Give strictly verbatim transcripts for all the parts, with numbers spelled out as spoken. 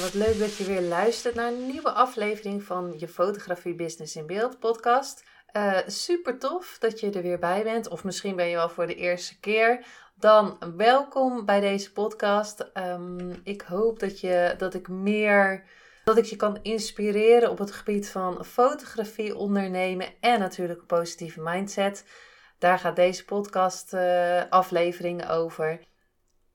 Wat leuk dat je weer luistert naar een nieuwe aflevering van je Fotografie Business in Beeld podcast. Uh, super tof dat je er weer bij bent, of misschien ben je wel voor de eerste keer. Dan welkom bij deze podcast. Um, ik hoop dat, je, dat ik meer, dat ik je kan inspireren op het gebied van fotografie, ondernemen en natuurlijk een positieve mindset. Daar gaat deze podcast uh, aflevering over.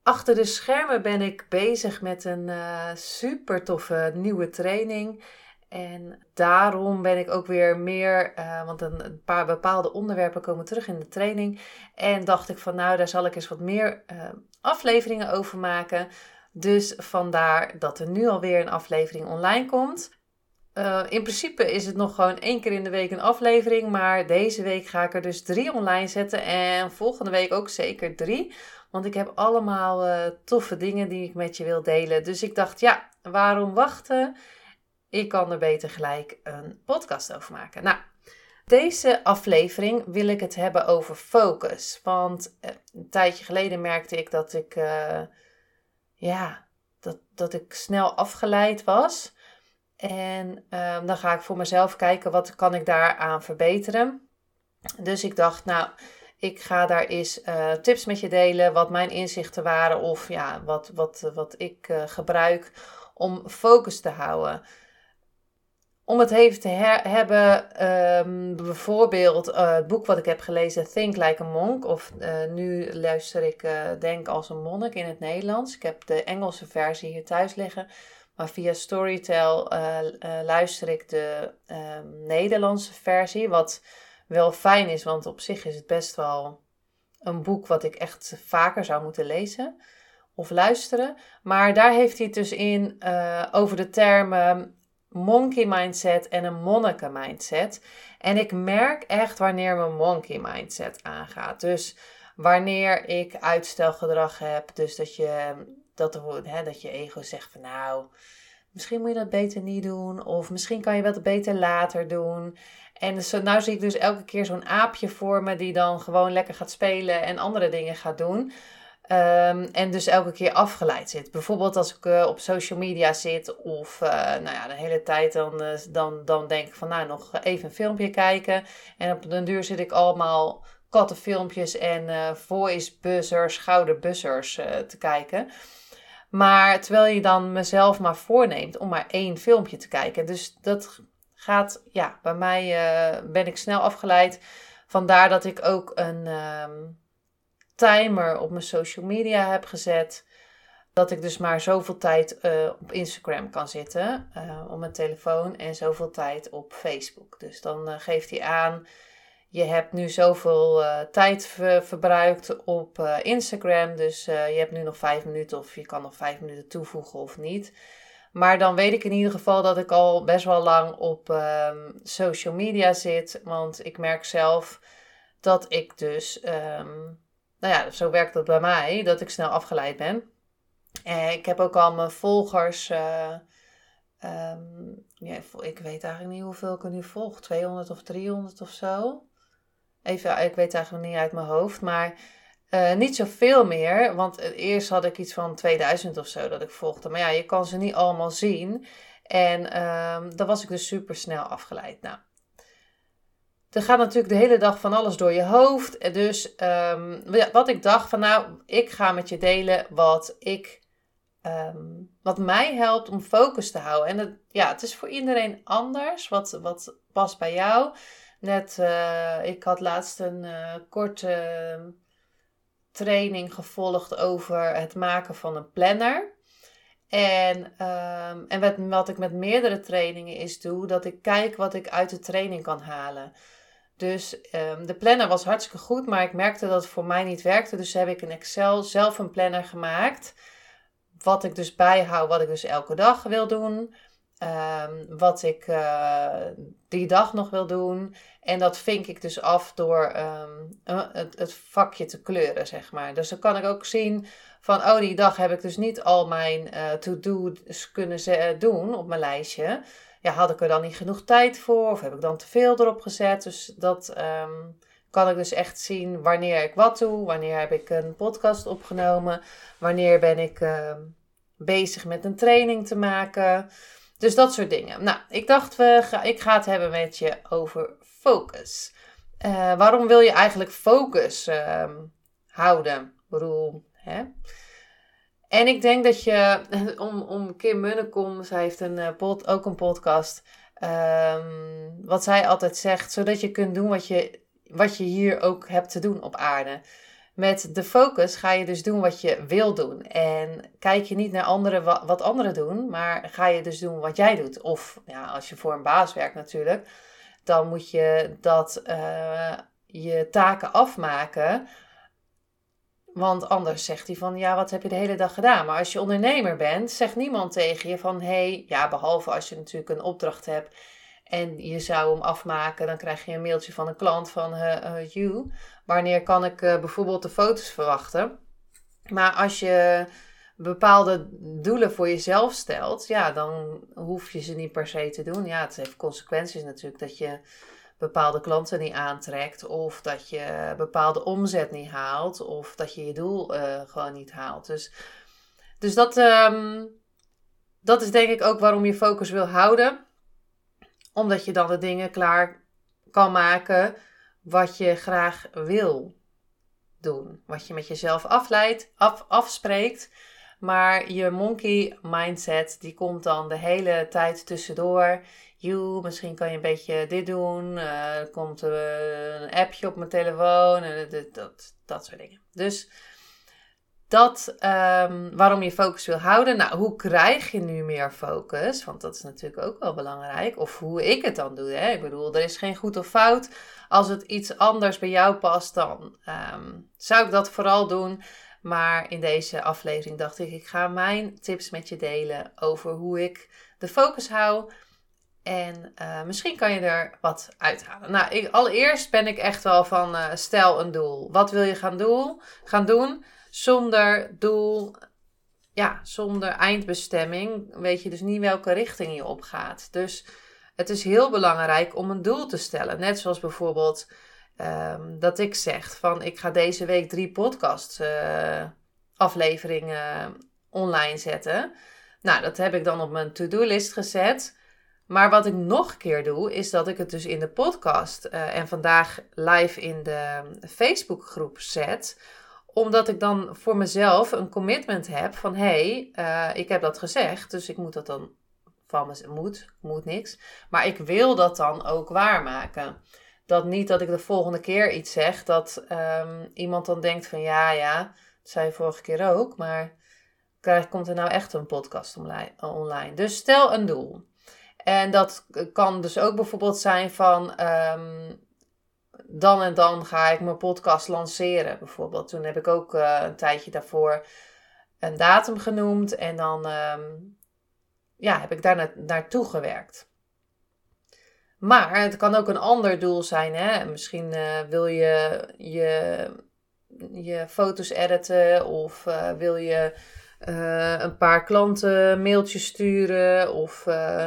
Achter de schermen ben ik bezig met een uh, super toffe nieuwe training. En daarom ben ik ook weer meer, uh, want een, een paar bepaalde onderwerpen komen terug in de training. En dacht ik van nou, daar zal ik eens wat meer uh, afleveringen over maken. Dus vandaar dat er nu alweer een aflevering online komt. Uh, in principe is het nog gewoon één keer in de week een aflevering. Maar deze week ga ik er dus drie online zetten. En volgende week ook zeker drie. Want ik heb allemaal uh, toffe dingen die ik met je wil delen. Dus ik dacht, ja, waarom wachten? Ik kan er beter gelijk een podcast over maken. Nou, deze aflevering wil ik het hebben over focus. Want uh, een tijdje geleden merkte ik dat ik, uh, ja, dat, dat ik snel afgeleid was. En uh, dan ga ik voor mezelf kijken, wat kan ik daaraan verbeteren? Dus ik dacht, nou, ik ga daar eens uh, tips met je delen, wat mijn inzichten waren of ja, wat, wat, wat ik uh, gebruik om focus te houden. Om het even te her- hebben, um, bijvoorbeeld uh, het boek wat ik heb gelezen, Think Like a Monk. Of uh, nu luister ik uh, Denk als een Monnik in het Nederlands. Ik heb de Engelse versie hier thuis liggen. Maar via Storytel uh, uh, luister ik de uh, Nederlandse versie, wat wel fijn is, want op zich is het best wel een boek wat ik echt vaker zou moeten lezen of luisteren. Maar daar heeft hij het dus in uh, over de termen monkey mindset en een monniken mindset. En ik merk echt wanneer mijn monkey mindset aangaat. Dus wanneer ik uitstelgedrag heb, dus dat je... Dat, hè, dat je ego zegt van nou, misschien moet je dat beter niet doen. Of misschien kan je dat beter later doen. En zo, nou zie ik dus elke keer zo'n aapje voor me die dan gewoon lekker gaat spelen en andere dingen gaat doen. Um, en dus elke keer afgeleid zit. Bijvoorbeeld als ik uh, op social media zit of uh, nou ja, de hele tijd dan, uh, dan, dan denk ik van nou, nog even een filmpje kijken. En op den duur zit ik allemaal kattenfilmpjes en uh, voice-buzzers, schouderbuzzers uh, te kijken. Maar terwijl je dan mezelf maar voorneemt om maar één filmpje te kijken. Dus dat gaat, ja, bij mij uh, ben ik snel afgeleid. Vandaar dat ik ook een um, timer op mijn social media heb gezet. Dat ik dus maar zoveel tijd uh, op Instagram kan zitten, uh, op mijn telefoon. En zoveel tijd op Facebook. Dus dan uh, geeft hij aan, je hebt nu zoveel uh, tijd ver, verbruikt op uh, Instagram. Dus uh, je hebt nu nog vijf minuten of je kan nog vijf minuten toevoegen of niet. Maar dan weet ik in ieder geval dat ik al best wel lang op uh, social media zit. Want ik merk zelf dat ik dus, um, nou ja, zo werkt dat bij mij, dat ik snel afgeleid ben. En ik heb ook al mijn volgers... Uh, um, ja, ik weet eigenlijk niet hoeveel ik er nu volg. tweehonderd of driehonderd of zo. Even, ik weet eigenlijk niet uit mijn hoofd, maar uh, niet zoveel meer. Want eerst had ik iets van tweeduizend of zo dat ik volgde. Maar ja, je kan ze niet allemaal zien. En um, dan was ik dus super snel afgeleid. Nou, er gaat natuurlijk de hele dag van alles door je hoofd. Dus um, wat ik dacht van nou, ik ga met je delen wat ik... Um, wat mij helpt om focus te houden. En dat, ja, het is voor iedereen anders. Wat, wat past bij jou? Net, uh, ik had laatst een uh, korte training gevolgd over het maken van een planner. En, um, en wat, wat ik met meerdere trainingen is doe, dat ik kijk wat ik uit de training kan halen. Dus um, de planner was hartstikke goed, maar ik merkte dat het voor mij niet werkte. Dus heb ik in Excel zelf een planner gemaakt. wat ik dus bijhoud, wat ik dus elke dag wil doen. Um, wat ik uh, die dag nog wil doen. En dat vink ik dus af door um, het, het vakje te kleuren, zeg maar. Dus dan kan ik ook zien van, oh, die dag heb ik dus niet al mijn uh, to-do's kunnen ze- doen op mijn lijstje. Ja, had ik er dan niet genoeg tijd voor? Of heb ik dan te veel erop gezet? Dus dat um, kan ik dus echt zien wanneer ik wat doe. Wanneer heb ik een podcast opgenomen? Wanneer ben ik uh, bezig met een training te maken? Dus dat soort dingen. Nou, ik dacht, we ga, ik ga het hebben met je over focus. Uh, waarom wil je eigenlijk focus uh, houden? Ik bedoel, hè? En ik denk dat je, om, om Kim Munnekom, zij heeft een pod, ook een podcast. Um, wat zij altijd zegt, zodat je kunt doen wat je, wat je hier ook hebt te doen op aarde. Met de focus ga je dus doen wat je wil doen. En kijk je niet naar anderen wat, wat anderen doen, maar ga je dus doen wat jij doet. Of ja, als je voor een baas werkt natuurlijk, dan moet je dat uh, je taken afmaken. Want anders zegt hij van, ja, wat heb je de hele dag gedaan? Maar als je ondernemer bent, zegt niemand tegen je van, hé, hey, ja, behalve als je natuurlijk een opdracht hebt en je zou hem afmaken, dan krijg je een mailtje van een klant van, uh, uh, you, wanneer kan ik uh, bijvoorbeeld de foto's verwachten? Maar als je bepaalde doelen voor jezelf stelt, ja, dan hoef je ze niet per se te doen. Ja, het heeft consequenties natuurlijk dat je bepaalde klanten niet aantrekt, of dat je bepaalde omzet niet haalt, of dat je je doel uh, gewoon niet haalt. Dus, dus dat, um, dat is denk ik ook waarom je focus wil houden. Omdat je dan de dingen klaar kan maken wat je graag wil doen. Wat je met jezelf afleidt, af, afspreekt. Maar je monkey mindset, die komt dan de hele tijd tussendoor. Joe, misschien kan je een beetje dit doen. Uh, er komt uh, een appje op mijn telefoon. Uh, dat, dat, dat soort dingen. Dus dat um, waarom je focus wil houden. Nou, hoe krijg je nu meer focus? Want dat is natuurlijk ook wel belangrijk. Of hoe ik het dan doe. Hè? Ik bedoel, er is geen goed of fout. Als het iets anders bij jou past, dan um, zou ik dat vooral doen. Maar in deze aflevering dacht ik, ik ga mijn tips met je delen over hoe ik de focus hou. En uh, misschien kan je er wat uithalen. Nou, ik, allereerst ben ik echt wel van uh, stel een doel. Wat wil je gaan, doel, gaan doen? Zonder doel, ja, zonder eindbestemming weet je dus niet welke richting je op gaat. Dus het is heel belangrijk om een doel te stellen. Net zoals bijvoorbeeld um, dat ik zeg van ik ga deze week drie podcast uh, afleveringen online zetten. Nou, dat heb ik dan op mijn to-do-list gezet. Maar wat ik nog een keer doe, is dat ik het dus in de podcast uh, en vandaag live in de Facebookgroep zet. Omdat ik dan voor mezelf een commitment heb van, hé, hey, uh, ik heb dat gezegd, dus ik moet dat dan van me, moet, moet niks. Maar ik wil dat dan ook waarmaken. Dat niet dat ik de volgende keer iets zeg, dat um, iemand dan denkt van, ja, ja, dat zei je vorige keer ook, maar krijg, komt er nou echt een podcast online? Dus stel een doel. En dat kan dus ook bijvoorbeeld zijn van, um, dan en dan ga ik mijn podcast lanceren bijvoorbeeld. Toen heb ik ook uh, een tijdje daarvoor een datum genoemd. En dan um, ja, heb ik daar na- naartoe gewerkt. Maar het kan ook een ander doel zijn. Hè? Misschien uh, wil je, je je foto's editen of uh, wil je uh, een paar klanten mailtjes sturen of Uh,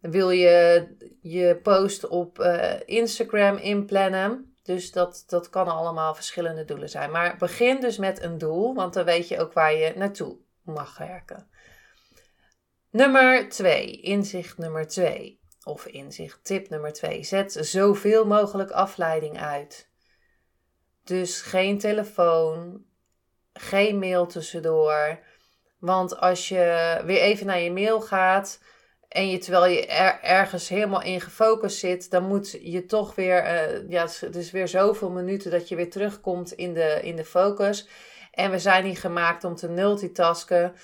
wil je je post op uh, Instagram inplannen. Dus dat, dat kan allemaal verschillende doelen zijn. Maar begin dus met een doel, want dan weet je ook waar je naartoe mag werken. Nummer twee, inzicht nummer twee. Of inzicht, tip nummer twee. Zet zoveel mogelijk afleiding uit. Dus geen telefoon, geen mail tussendoor. Want als je weer even naar je mail gaat en je, terwijl je er, ergens helemaal in gefocust zit, dan moet je toch weer, uh, ja, het is weer zoveel minuten dat je weer terugkomt in de, in de focus. En we zijn niet gemaakt om te multitasken.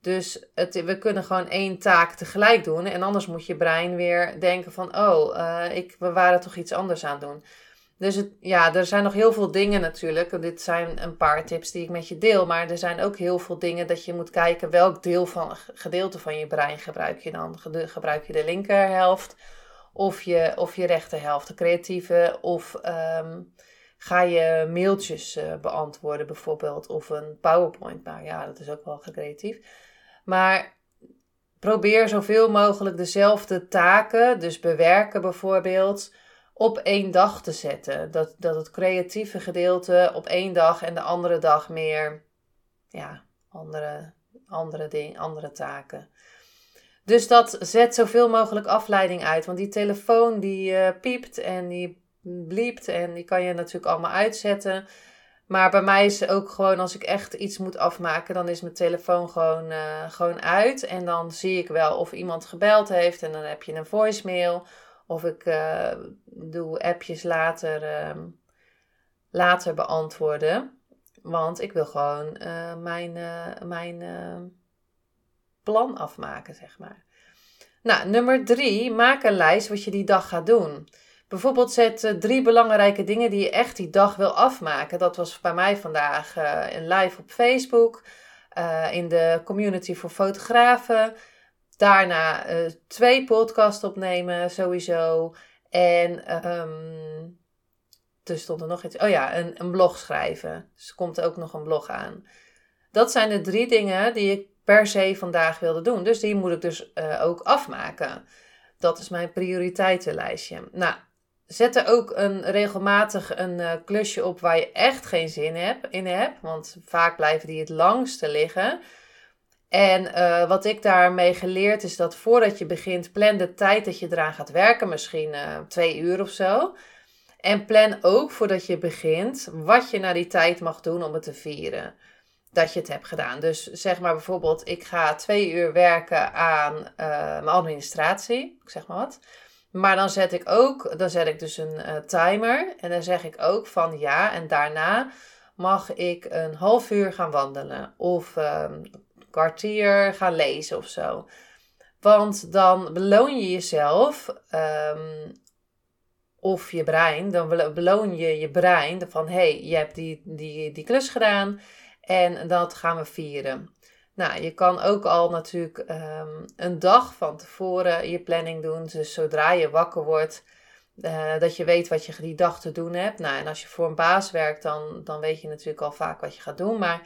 Dus het, we kunnen gewoon één taak tegelijk doen. En anders moet je brein weer denken van, oh, uh, ik, we waren toch iets anders aan het doen. Dus het, ja, er zijn nog heel veel dingen natuurlijk. En dit zijn een paar tips die ik met je deel. Maar er zijn ook heel veel dingen dat je moet kijken welk deel van, gedeelte van je brein gebruik je dan. Gebruik je de linkerhelft of je, of je rechterhelft, de creatieve. Of um, ga je mailtjes uh, beantwoorden bijvoorbeeld. Of een PowerPoint. Nou ja, dat is ook wel creatief. Maar probeer zoveel mogelijk dezelfde taken, dus bewerken bijvoorbeeld, op één dag te zetten. Dat, dat het creatieve gedeelte op één dag en de andere dag meer ja, andere, andere, ding, andere taken. Dus dat zet zoveel mogelijk afleiding uit. Want die telefoon die uh, piept en die bliept en die kan je natuurlijk allemaal uitzetten. Maar bij mij is ook gewoon als ik echt iets moet afmaken, dan is mijn telefoon gewoon, uh, gewoon uit. En dan zie ik wel of iemand gebeld heeft en dan heb je een voicemail. Of ik uh, doe appjes later, um, later beantwoorden. Want ik wil gewoon uh, mijn, uh, mijn uh, plan afmaken, zeg maar. Nou, nummer drie. Maak een lijst wat je die dag gaat doen. Bijvoorbeeld zet uh, drie belangrijke dingen die je echt die dag wil afmaken. Dat was bij mij vandaag uh, een live op Facebook. Uh, in de community voor fotografen. Daarna uh, twee podcasts opnemen, sowieso. En um, er stond er nog iets. Oh ja, een, een blog schrijven. Dus er komt ook nog een blog aan. Dat zijn de drie dingen die ik per se vandaag wilde doen. Dus die moet ik dus uh, ook afmaken. Dat is mijn prioriteitenlijstje. Nou, zet er ook een, regelmatig een uh, klusje op waar je echt geen zin heb, in hebt. Want vaak blijven die het langste liggen. En uh, wat ik daarmee geleerd is dat voordat je begint, plan de tijd dat je eraan gaat werken. Misschien uh, twee uur of zo. En plan ook voordat je begint wat je na die tijd mag doen om het te vieren. Dat je het hebt gedaan. Dus zeg maar bijvoorbeeld, ik ga twee uur werken aan uh, mijn administratie. Ik zeg maar wat. Maar dan zet ik ook, dan zet ik dus een uh, timer. En dan zeg ik ook van ja, en daarna mag ik een half uur gaan wandelen. Of Uh, kwartier gaan lezen of zo. Want dan beloon je jezelf, um, of je brein, dan beloon je je brein van, hé, hey, je hebt die, die, die klus gedaan en dat gaan we vieren. Nou, je kan ook al natuurlijk um, een dag van tevoren je planning doen, dus zodra je wakker wordt, uh, dat je weet wat je die dag te doen hebt. Nou, en als je voor een baas werkt, dan, dan weet je natuurlijk al vaak wat je gaat doen, maar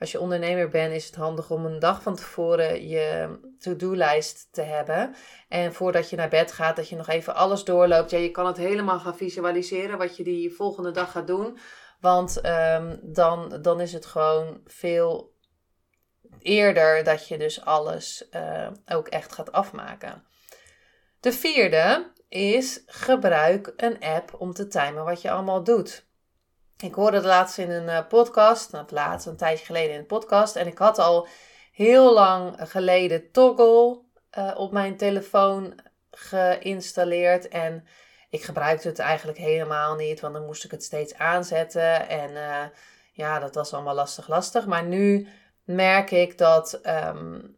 als je ondernemer bent, is het handig om een dag van tevoren je to-do-lijst te hebben. En voordat je naar bed gaat, dat je nog even alles doorloopt. Ja, je kan het helemaal gaan visualiseren wat je die volgende dag gaat doen. Want um, dan, dan is het gewoon veel eerder dat je dus alles uh, ook echt gaat afmaken. De vierde is gebruik een app om te timen wat je allemaal doet. Ik hoorde het laatst in een podcast, nou, het laatst een tijdje geleden in een podcast. En ik had al heel lang geleden Toggle uh, op mijn telefoon geïnstalleerd. En ik gebruikte het eigenlijk helemaal niet, want dan moest ik het steeds aanzetten. En uh, ja, dat was allemaal lastig lastig. Maar nu merk ik dat um,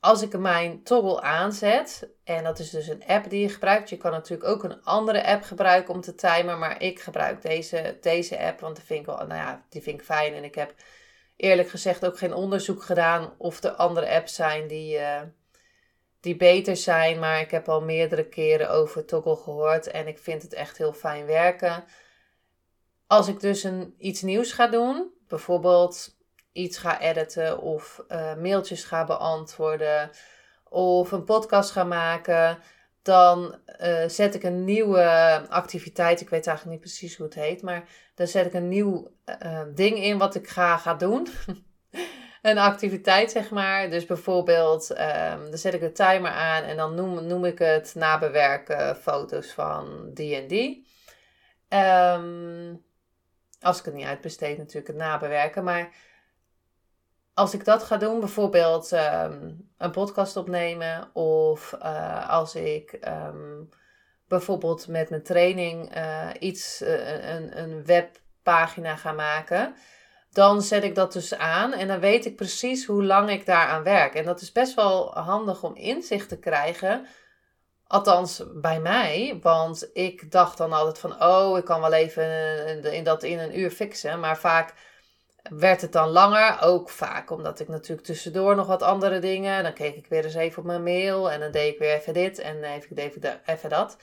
als ik mijn Toggle aanzet, en dat is dus een app die je gebruikt. Je kan natuurlijk ook een andere app gebruiken om te timen, maar ik gebruik deze, deze app, want die vind ik wel, nou ja, die vind ik fijn. En ik heb eerlijk gezegd ook geen onderzoek gedaan of er andere apps zijn die, uh, die beter zijn. Maar ik heb al meerdere keren over Toggle gehoord en ik vind het echt heel fijn werken. Als ik dus een, iets nieuws ga doen, bijvoorbeeld iets ga editen of uh, mailtjes ga beantwoorden of een podcast ga maken, dan uh, zet ik een nieuwe activiteit. Ik weet eigenlijk niet precies hoe het heet, maar dan zet ik een nieuw uh, ding in wat ik ga, ga doen. Een activiteit, zeg maar. Dus bijvoorbeeld, um, dan zet ik de timer aan en dan noem, noem ik het nabewerken foto's van die en die. Um, als ik het niet uitbesteed natuurlijk, het nabewerken, maar als ik dat ga doen, bijvoorbeeld um, een podcast opnemen of uh, als ik um, bijvoorbeeld met mijn training uh, iets, uh, een, een webpagina ga maken, dan zet ik dat dus aan en dan weet ik precies hoe lang ik daaraan werk. En dat is best wel handig om inzicht te krijgen Althans, bij mij, want ik dacht dan altijd van, oh, ik kan wel even in dat in een uur fixen. Maar vaak werd het dan langer, ook vaak omdat ik natuurlijk tussendoor nog wat andere dingen. Dan keek ik weer eens even op mijn mail en dan deed ik weer even dit en even, even, even dat.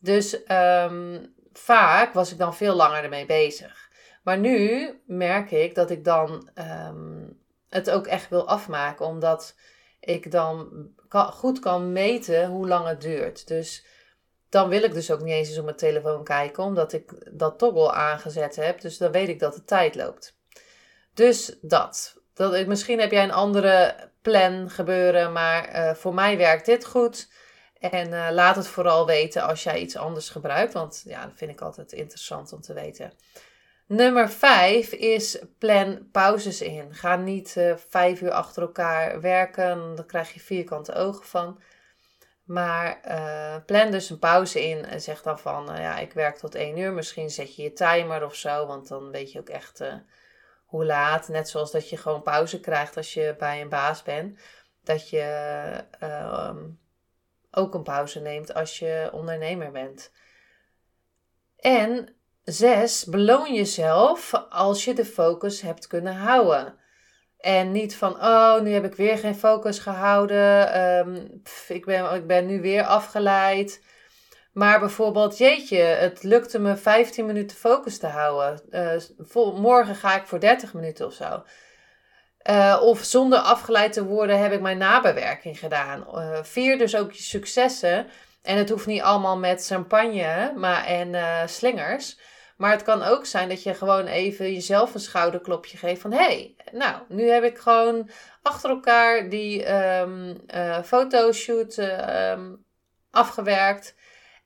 Dus um, vaak was ik dan veel langer ermee bezig. Maar nu merk ik dat ik dan um, het ook echt wil afmaken, omdat ik dan kan, goed kan meten hoe lang het duurt. Dus dan wil ik dus ook niet eens eens op mijn telefoon kijken, omdat ik dat toggle aangezet heb. Dus dan weet ik dat de tijd loopt. Dus dat. dat ik, misschien heb jij een andere plan gebeuren, maar uh, voor mij werkt dit goed. En uh, laat het vooral weten als jij iets anders gebruikt, want ja, dat vind ik altijd interessant om te weten. Nummer vijf is plan pauzes in. Ga niet uh, vijf uur achter elkaar werken, dan krijg je vierkante ogen van. Maar uh, plan dus een pauze in en zeg dan van, uh, ja, ik werk tot één uur. Misschien zet je je timer of zo, want dan weet je ook echt uh, hoe laat. Net zoals dat je gewoon pauze krijgt als je bij een baas bent. Dat je uh, um, ook een pauze neemt als je ondernemer bent. En zes, beloon jezelf als je de focus hebt kunnen houden. En niet van, oh, nu heb ik weer geen focus gehouden. Um, pff, ik, ben, ik ben nu weer afgeleid. Maar bijvoorbeeld, jeetje, het lukte me vijftien minuten focus te houden. Uh, vol, morgen ga ik voor dertig minuten of zo. Uh, of zonder afgeleid te worden heb ik mijn nabewerking gedaan. Uh, vier dus ook je successen. En het hoeft niet allemaal met champagne maar, en uh, slingers. Maar het kan ook zijn dat je gewoon even jezelf een schouderklopje geeft van, hé, hey, nou, nu heb ik gewoon achter elkaar die um, uh, fotoshoot uh, um, afgewerkt.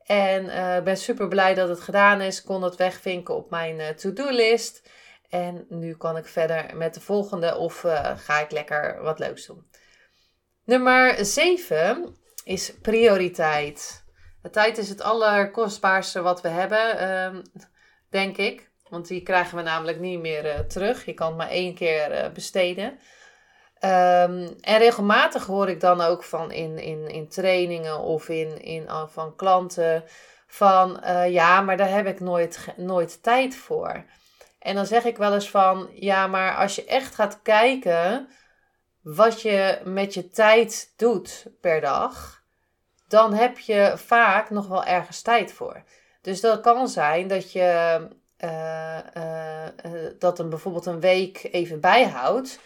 En uh, ben super blij dat het gedaan is. Ik kon het wegvinken op mijn uh, to-do-list. En nu kan ik verder met de volgende of uh, ga ik lekker wat leuks doen. Nummer zeven is prioriteit. De tijd is het allerkostbaarste wat we hebben, um, denk ik. Want die krijgen we namelijk niet meer uh, terug. Je kan het maar één keer uh, besteden. Um, en regelmatig hoor ik dan ook van in, in, in trainingen of in, in, van klanten van uh, ja, maar daar heb ik nooit, nooit tijd voor. En dan zeg ik wel eens van, ja, maar als je echt gaat kijken wat je met je tijd doet per dag, dan heb je vaak nog wel ergens tijd voor. Dus dat kan zijn dat je uh, uh, uh, dat een, bijvoorbeeld een week even bijhoudt.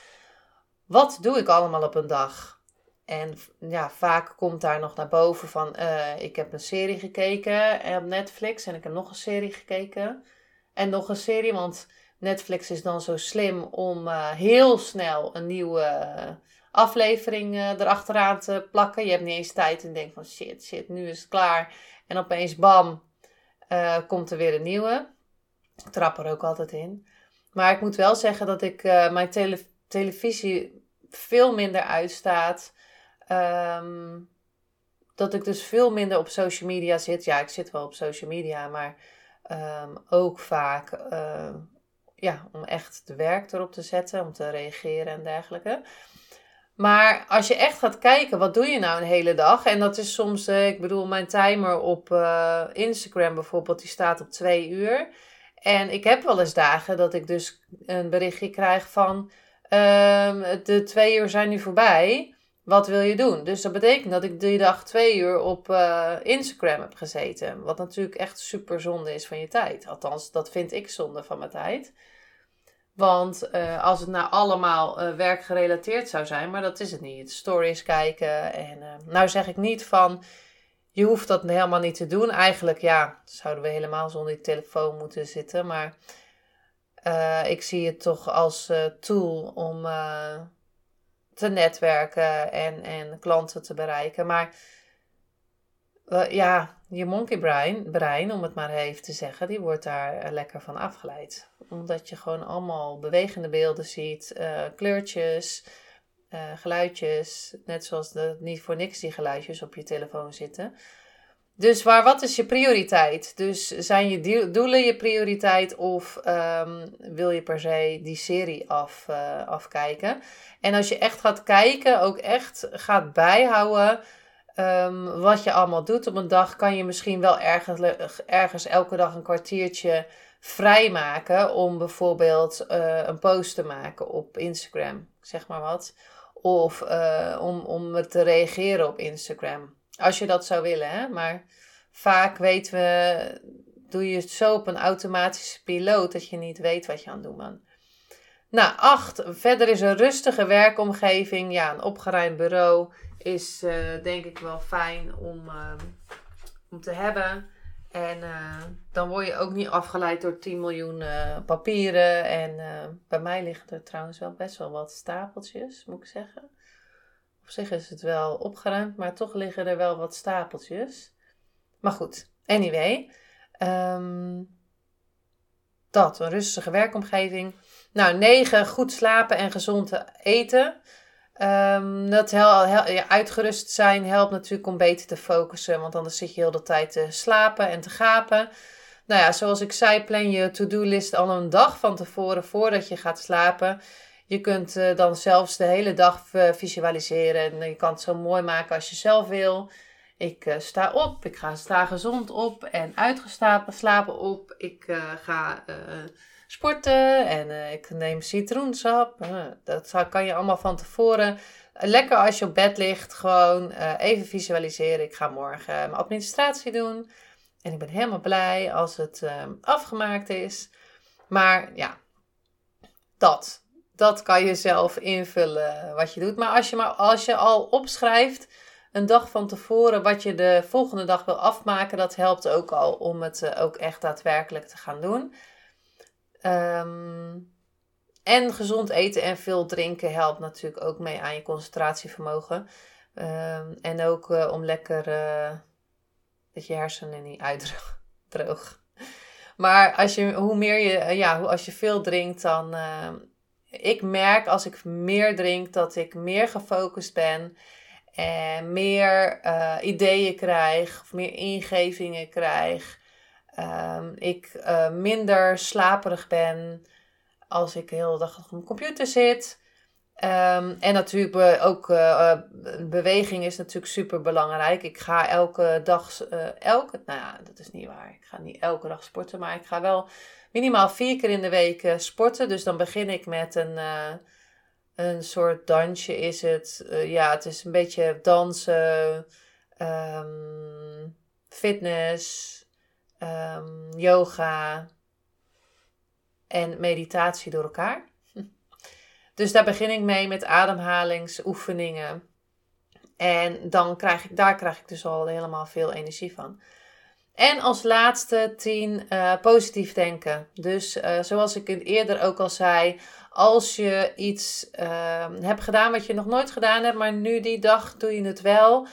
Wat doe ik allemaal op een dag? En ja, vaak komt daar nog naar boven van, uh, ik heb een serie gekeken op Netflix en ik heb nog een serie gekeken. En nog een serie, want Netflix is dan zo slim om uh, heel snel een nieuwe uh, aflevering uh, erachteraan te plakken. Je hebt niet eens tijd en denkt van shit, shit, nu is het klaar. En opeens bam, uh, komt er weer een nieuwe. Ik trap er ook altijd in. Maar ik moet wel zeggen dat ik uh, mijn tele- televisie veel minder uitstaat. Um, dat ik dus veel minder op social media zit. Ja, ik zit wel op social media, maar Um, ook vaak uh, ja, om echt de werk erop te zetten, om te reageren en dergelijke. Maar als je echt gaat kijken, wat doe je nou een hele dag? En dat is soms, uh, ik bedoel, mijn timer op uh, Instagram bijvoorbeeld, die staat op twee uur. En ik heb wel eens dagen dat ik dus een berichtje krijg van uh, de twee uur zijn nu voorbij, wat wil je doen? Dus dat betekent dat ik die dag twee uur op uh, Instagram heb gezeten. Wat natuurlijk echt super zonde is van je tijd. Althans, dat vind ik zonde van mijn tijd. Want uh, als het nou allemaal uh, werkgerelateerd zou zijn, maar dat is het niet. Stories kijken. En uh, nou zeg ik niet van, je hoeft dat helemaal niet te doen. Eigenlijk, ja, zouden we helemaal zonder die telefoon moeten zitten. Maar uh, ik zie het toch als uh, tool om Uh, te netwerken en, en klanten te bereiken. Maar uh, ja, je monkey brein, brein, om het maar even te zeggen, die wordt daar lekker van afgeleid. Omdat je gewoon allemaal bewegende beelden ziet, uh, kleurtjes, uh, geluidjes. Net zoals de, niet voor niks die geluidjes op je telefoon zitten. Dus waar, wat is je prioriteit? Dus zijn je doelen je prioriteit of um, wil je per se die serie af, uh, afkijken? En als je echt gaat kijken, ook echt gaat bijhouden, um, wat je allemaal doet op een dag, kan je misschien wel ergens, ergens elke dag een kwartiertje vrijmaken om bijvoorbeeld uh, een post te maken op Instagram, zeg maar wat. Of uh, om, om te reageren op Instagram. Als je dat zou willen, hè. Maar vaak weten we, doe je het zo op een automatische piloot dat je niet weet wat je aan het doen bent. Nou, acht. Verder is een rustige werkomgeving. Ja, een opgeruimd bureau is uh, denk ik wel fijn om, uh, om te hebben. En uh, dan word je ook niet afgeleid door tien miljoen uh, papieren. En uh, bij mij liggen er trouwens wel best wel wat stapeltjes, moet ik zeggen. Op zich is het wel opgeruimd, maar toch liggen er wel wat stapeltjes. Maar goed, anyway. Um, dat, een rustige werkomgeving. Nou, negen, goed slapen en gezond eten. Um, dat hel, hel, ja, uitgerust zijn helpt natuurlijk om beter te focussen. Want anders zit je heel de tijd te slapen en te gapen. Nou ja, zoals ik zei, plan je to-do-list al een dag van tevoren voordat je gaat slapen. Je kunt uh, dan zelfs de hele dag uh, visualiseren. En je kan het zo mooi maken als je zelf wil. Ik uh, sta op, ik ga sta gezond op en uitgeslapen slapen op. Ik uh, ga uh, sporten en uh, ik neem citroensap. Uh, dat kan je allemaal van tevoren. Lekker als je op bed ligt, gewoon uh, even visualiseren. Ik ga morgen mijn administratie doen. En ik ben helemaal blij als het uh, afgemaakt is. Maar ja, dat... Dat kan je zelf invullen wat je doet. Maar als je, maar als je al opschrijft een dag van tevoren wat je de volgende dag wil afmaken. Dat helpt ook al om het ook echt daadwerkelijk te gaan doen. Um, en gezond eten en veel drinken helpt natuurlijk ook mee aan je concentratievermogen. Um, en ook uh, om lekker uh, dat je hersenen niet uitdroog. Maar als je, hoe meer je, ja, als je veel drinkt dan... Uh, Ik merk als ik meer drink dat ik meer gefocust ben en meer uh, ideeën krijg of meer ingevingen krijg. Um, ik uh, minder slaperig ben als ik de hele dag op mijn computer zit. Um, en natuurlijk be- ook uh, beweging is natuurlijk super belangrijk. Ik ga elke dag, uh, elke, nou ja, dat is niet waar. Ik ga niet elke dag sporten, maar ik ga wel... Minimaal vier keer in de week uh, sporten. Dus dan begin ik met een, uh, een soort dansje is het. Uh, ja, het is een beetje dansen, um, fitness, um, yoga en meditatie door elkaar. Dus daar begin ik mee met ademhalingsoefeningen. En dan krijg ik, daar krijg ik dus al helemaal veel energie van. En als laatste tien, uh, positief denken. Dus uh, zoals ik eerder ook al zei, als je iets uh, hebt gedaan wat je nog nooit gedaan hebt, maar nu die dag doe je het wel.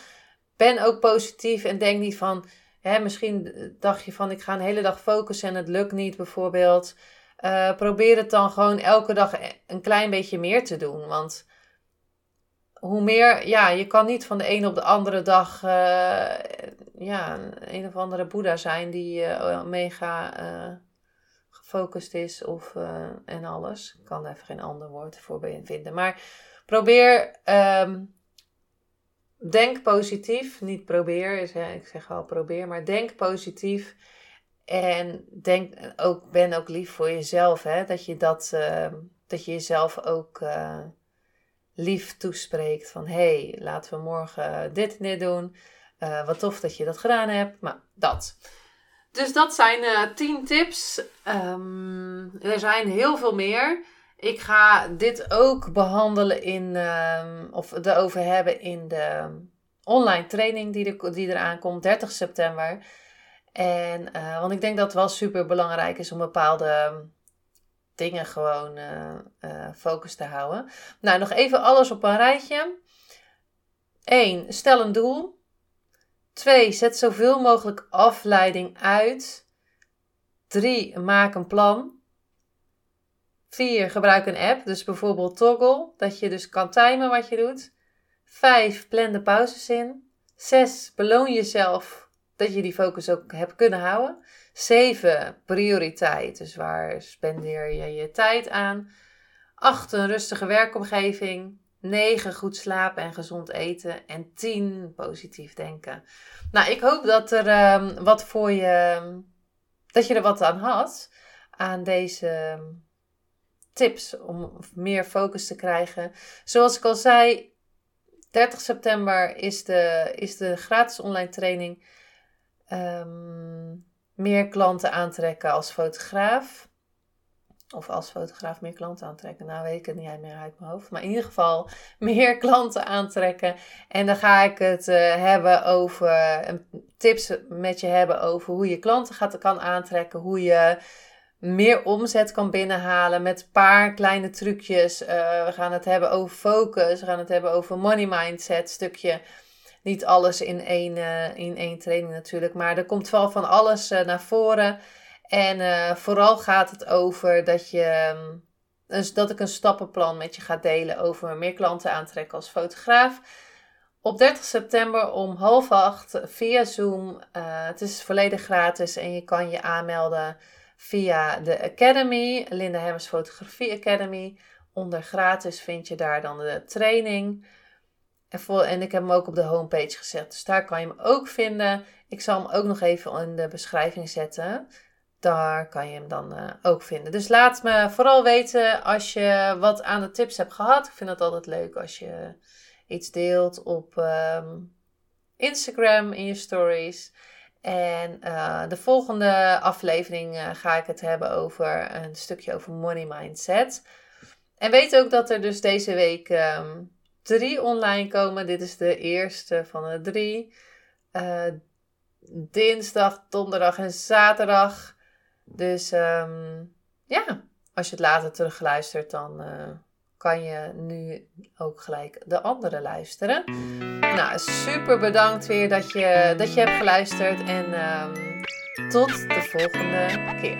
Ben ook positief en denk niet van, hè, misschien dacht je van ik ga een hele dag focussen en het lukt niet bijvoorbeeld. Uh, probeer het dan gewoon elke dag een klein beetje meer te doen, want... Hoe meer, ja, je kan niet van de ene op de andere dag uh, ja, een of andere boeddha zijn die uh, mega uh, gefocust is of uh, en alles. Ik kan er even geen ander woord voor vinden. Maar probeer, um, denk positief, niet probeer, ik zeg al probeer, maar denk positief. En denk, ook, ben ook lief voor jezelf, hè, dat je, dat, uh, dat je jezelf ook... Uh, lief toespreekt van hey, laten we morgen dit en dit doen. Uh, wat tof dat je dat gedaan hebt. Maar dat. Dus dat zijn uh, tien tips. Um, er zijn heel veel meer. Ik ga dit ook behandelen in, um, of het erover hebben in de online training die, de, die eraan komt, dertig september. En, uh, want ik denk dat het wel super belangrijk is om bepaalde... dingen gewoon uh, uh, focus te houden. Nou, nog even alles op een rijtje. één. Stel een doel. twee. Zet zoveel mogelijk afleiding uit. drie. Maak een plan. vier. Gebruik een app, dus bijvoorbeeld Toggle, dat je dus kan timen wat je doet. vijf. Plan de pauzes in. zes. Beloon jezelf dat je die focus ook hebt kunnen houden. zeven. Prioriteit. Dus waar spendeer je je tijd aan? acht. Een rustige werkomgeving. negen goed slapen en gezond eten. En tien positief denken. Nou, ik hoop dat er um, wat voor je... dat je er wat aan had. Aan deze tips om meer focus te krijgen. Zoals ik al zei, dertig september is de, is de gratis online training. Um, meer klanten aantrekken als fotograaf. Of als fotograaf meer klanten aantrekken. Nou weet ik het niet meer uit mijn hoofd. Maar in ieder geval meer klanten aantrekken. En dan ga ik het uh, hebben over... tips met je hebben over hoe je klanten gaat, kan aantrekken. Hoe je meer omzet kan binnenhalen met een paar kleine trucjes. Uh, we gaan het hebben over focus. We gaan het hebben over money mindset stukje. Niet alles in één, uh, in één training natuurlijk. Maar er komt wel van alles uh, naar voren. En uh, vooral gaat het over dat, je, dat ik een stappenplan met je ga delen over meer klanten aantrekken als fotograaf. Op dertig september om half acht via Zoom. Uh, het is volledig gratis en je kan je aanmelden via de Academy. Linda Hemmers Fotografie Academy. Onder gratis vind je daar dan de training. En, voor, en ik heb hem ook op de homepage gezet. Dus daar kan je hem ook vinden. Ik zal hem ook nog even in de beschrijving zetten. Daar kan je hem dan uh, ook vinden. Dus laat me vooral weten als je wat aan de tips hebt gehad. Ik vind het altijd leuk als je iets deelt op um, Instagram in je stories. En uh, de volgende aflevering uh, ga ik het hebben over een stukje over money mindset. En weet ook dat er dus deze week um, drie online komen. Dit is de eerste van de drie. Uh, dinsdag, donderdag en zaterdag. Dus um, ja, als je het later terugluistert dan... Uh, kan je nu ook gelijk de andere luisteren. Nou, super bedankt weer dat je, dat je hebt geluisterd. En um, tot de volgende keer.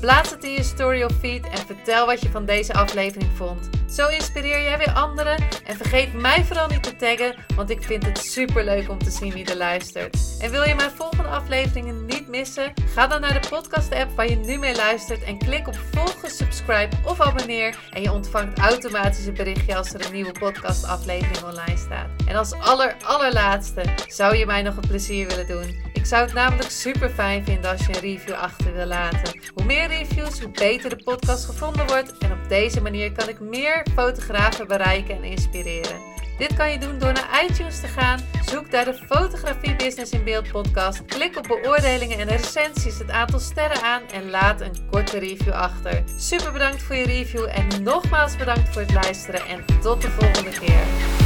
plaats het in je story of feed en vertel wat je van deze aflevering vond. Zo inspireer jij weer anderen en vergeet mij vooral niet te taggen, want ik vind het superleuk om te zien wie er luistert. En wil je mijn volgende afleveringen niet missen? Ga dan naar de podcast app waar je nu mee luistert en klik op volgen, subscribe of abonneer en je ontvangt automatisch een berichtje als er een nieuwe podcast aflevering online staat. En als aller allerlaatste zou je mij nog een plezier willen doen. Ik zou het namelijk super fijn vinden als je een review achter wil laten. Hoe meer reviews, hoe beter de podcast gevonden wordt. En op deze manier kan ik meer fotografen bereiken en inspireren. Dit kan je doen door naar iTunes te gaan. Zoek daar de Fotografie Business in Beeld podcast. Klik op beoordelingen en recensies, het aantal sterren aan en laat een korte review achter. Super bedankt voor je review en nogmaals bedankt voor het luisteren en tot de volgende keer.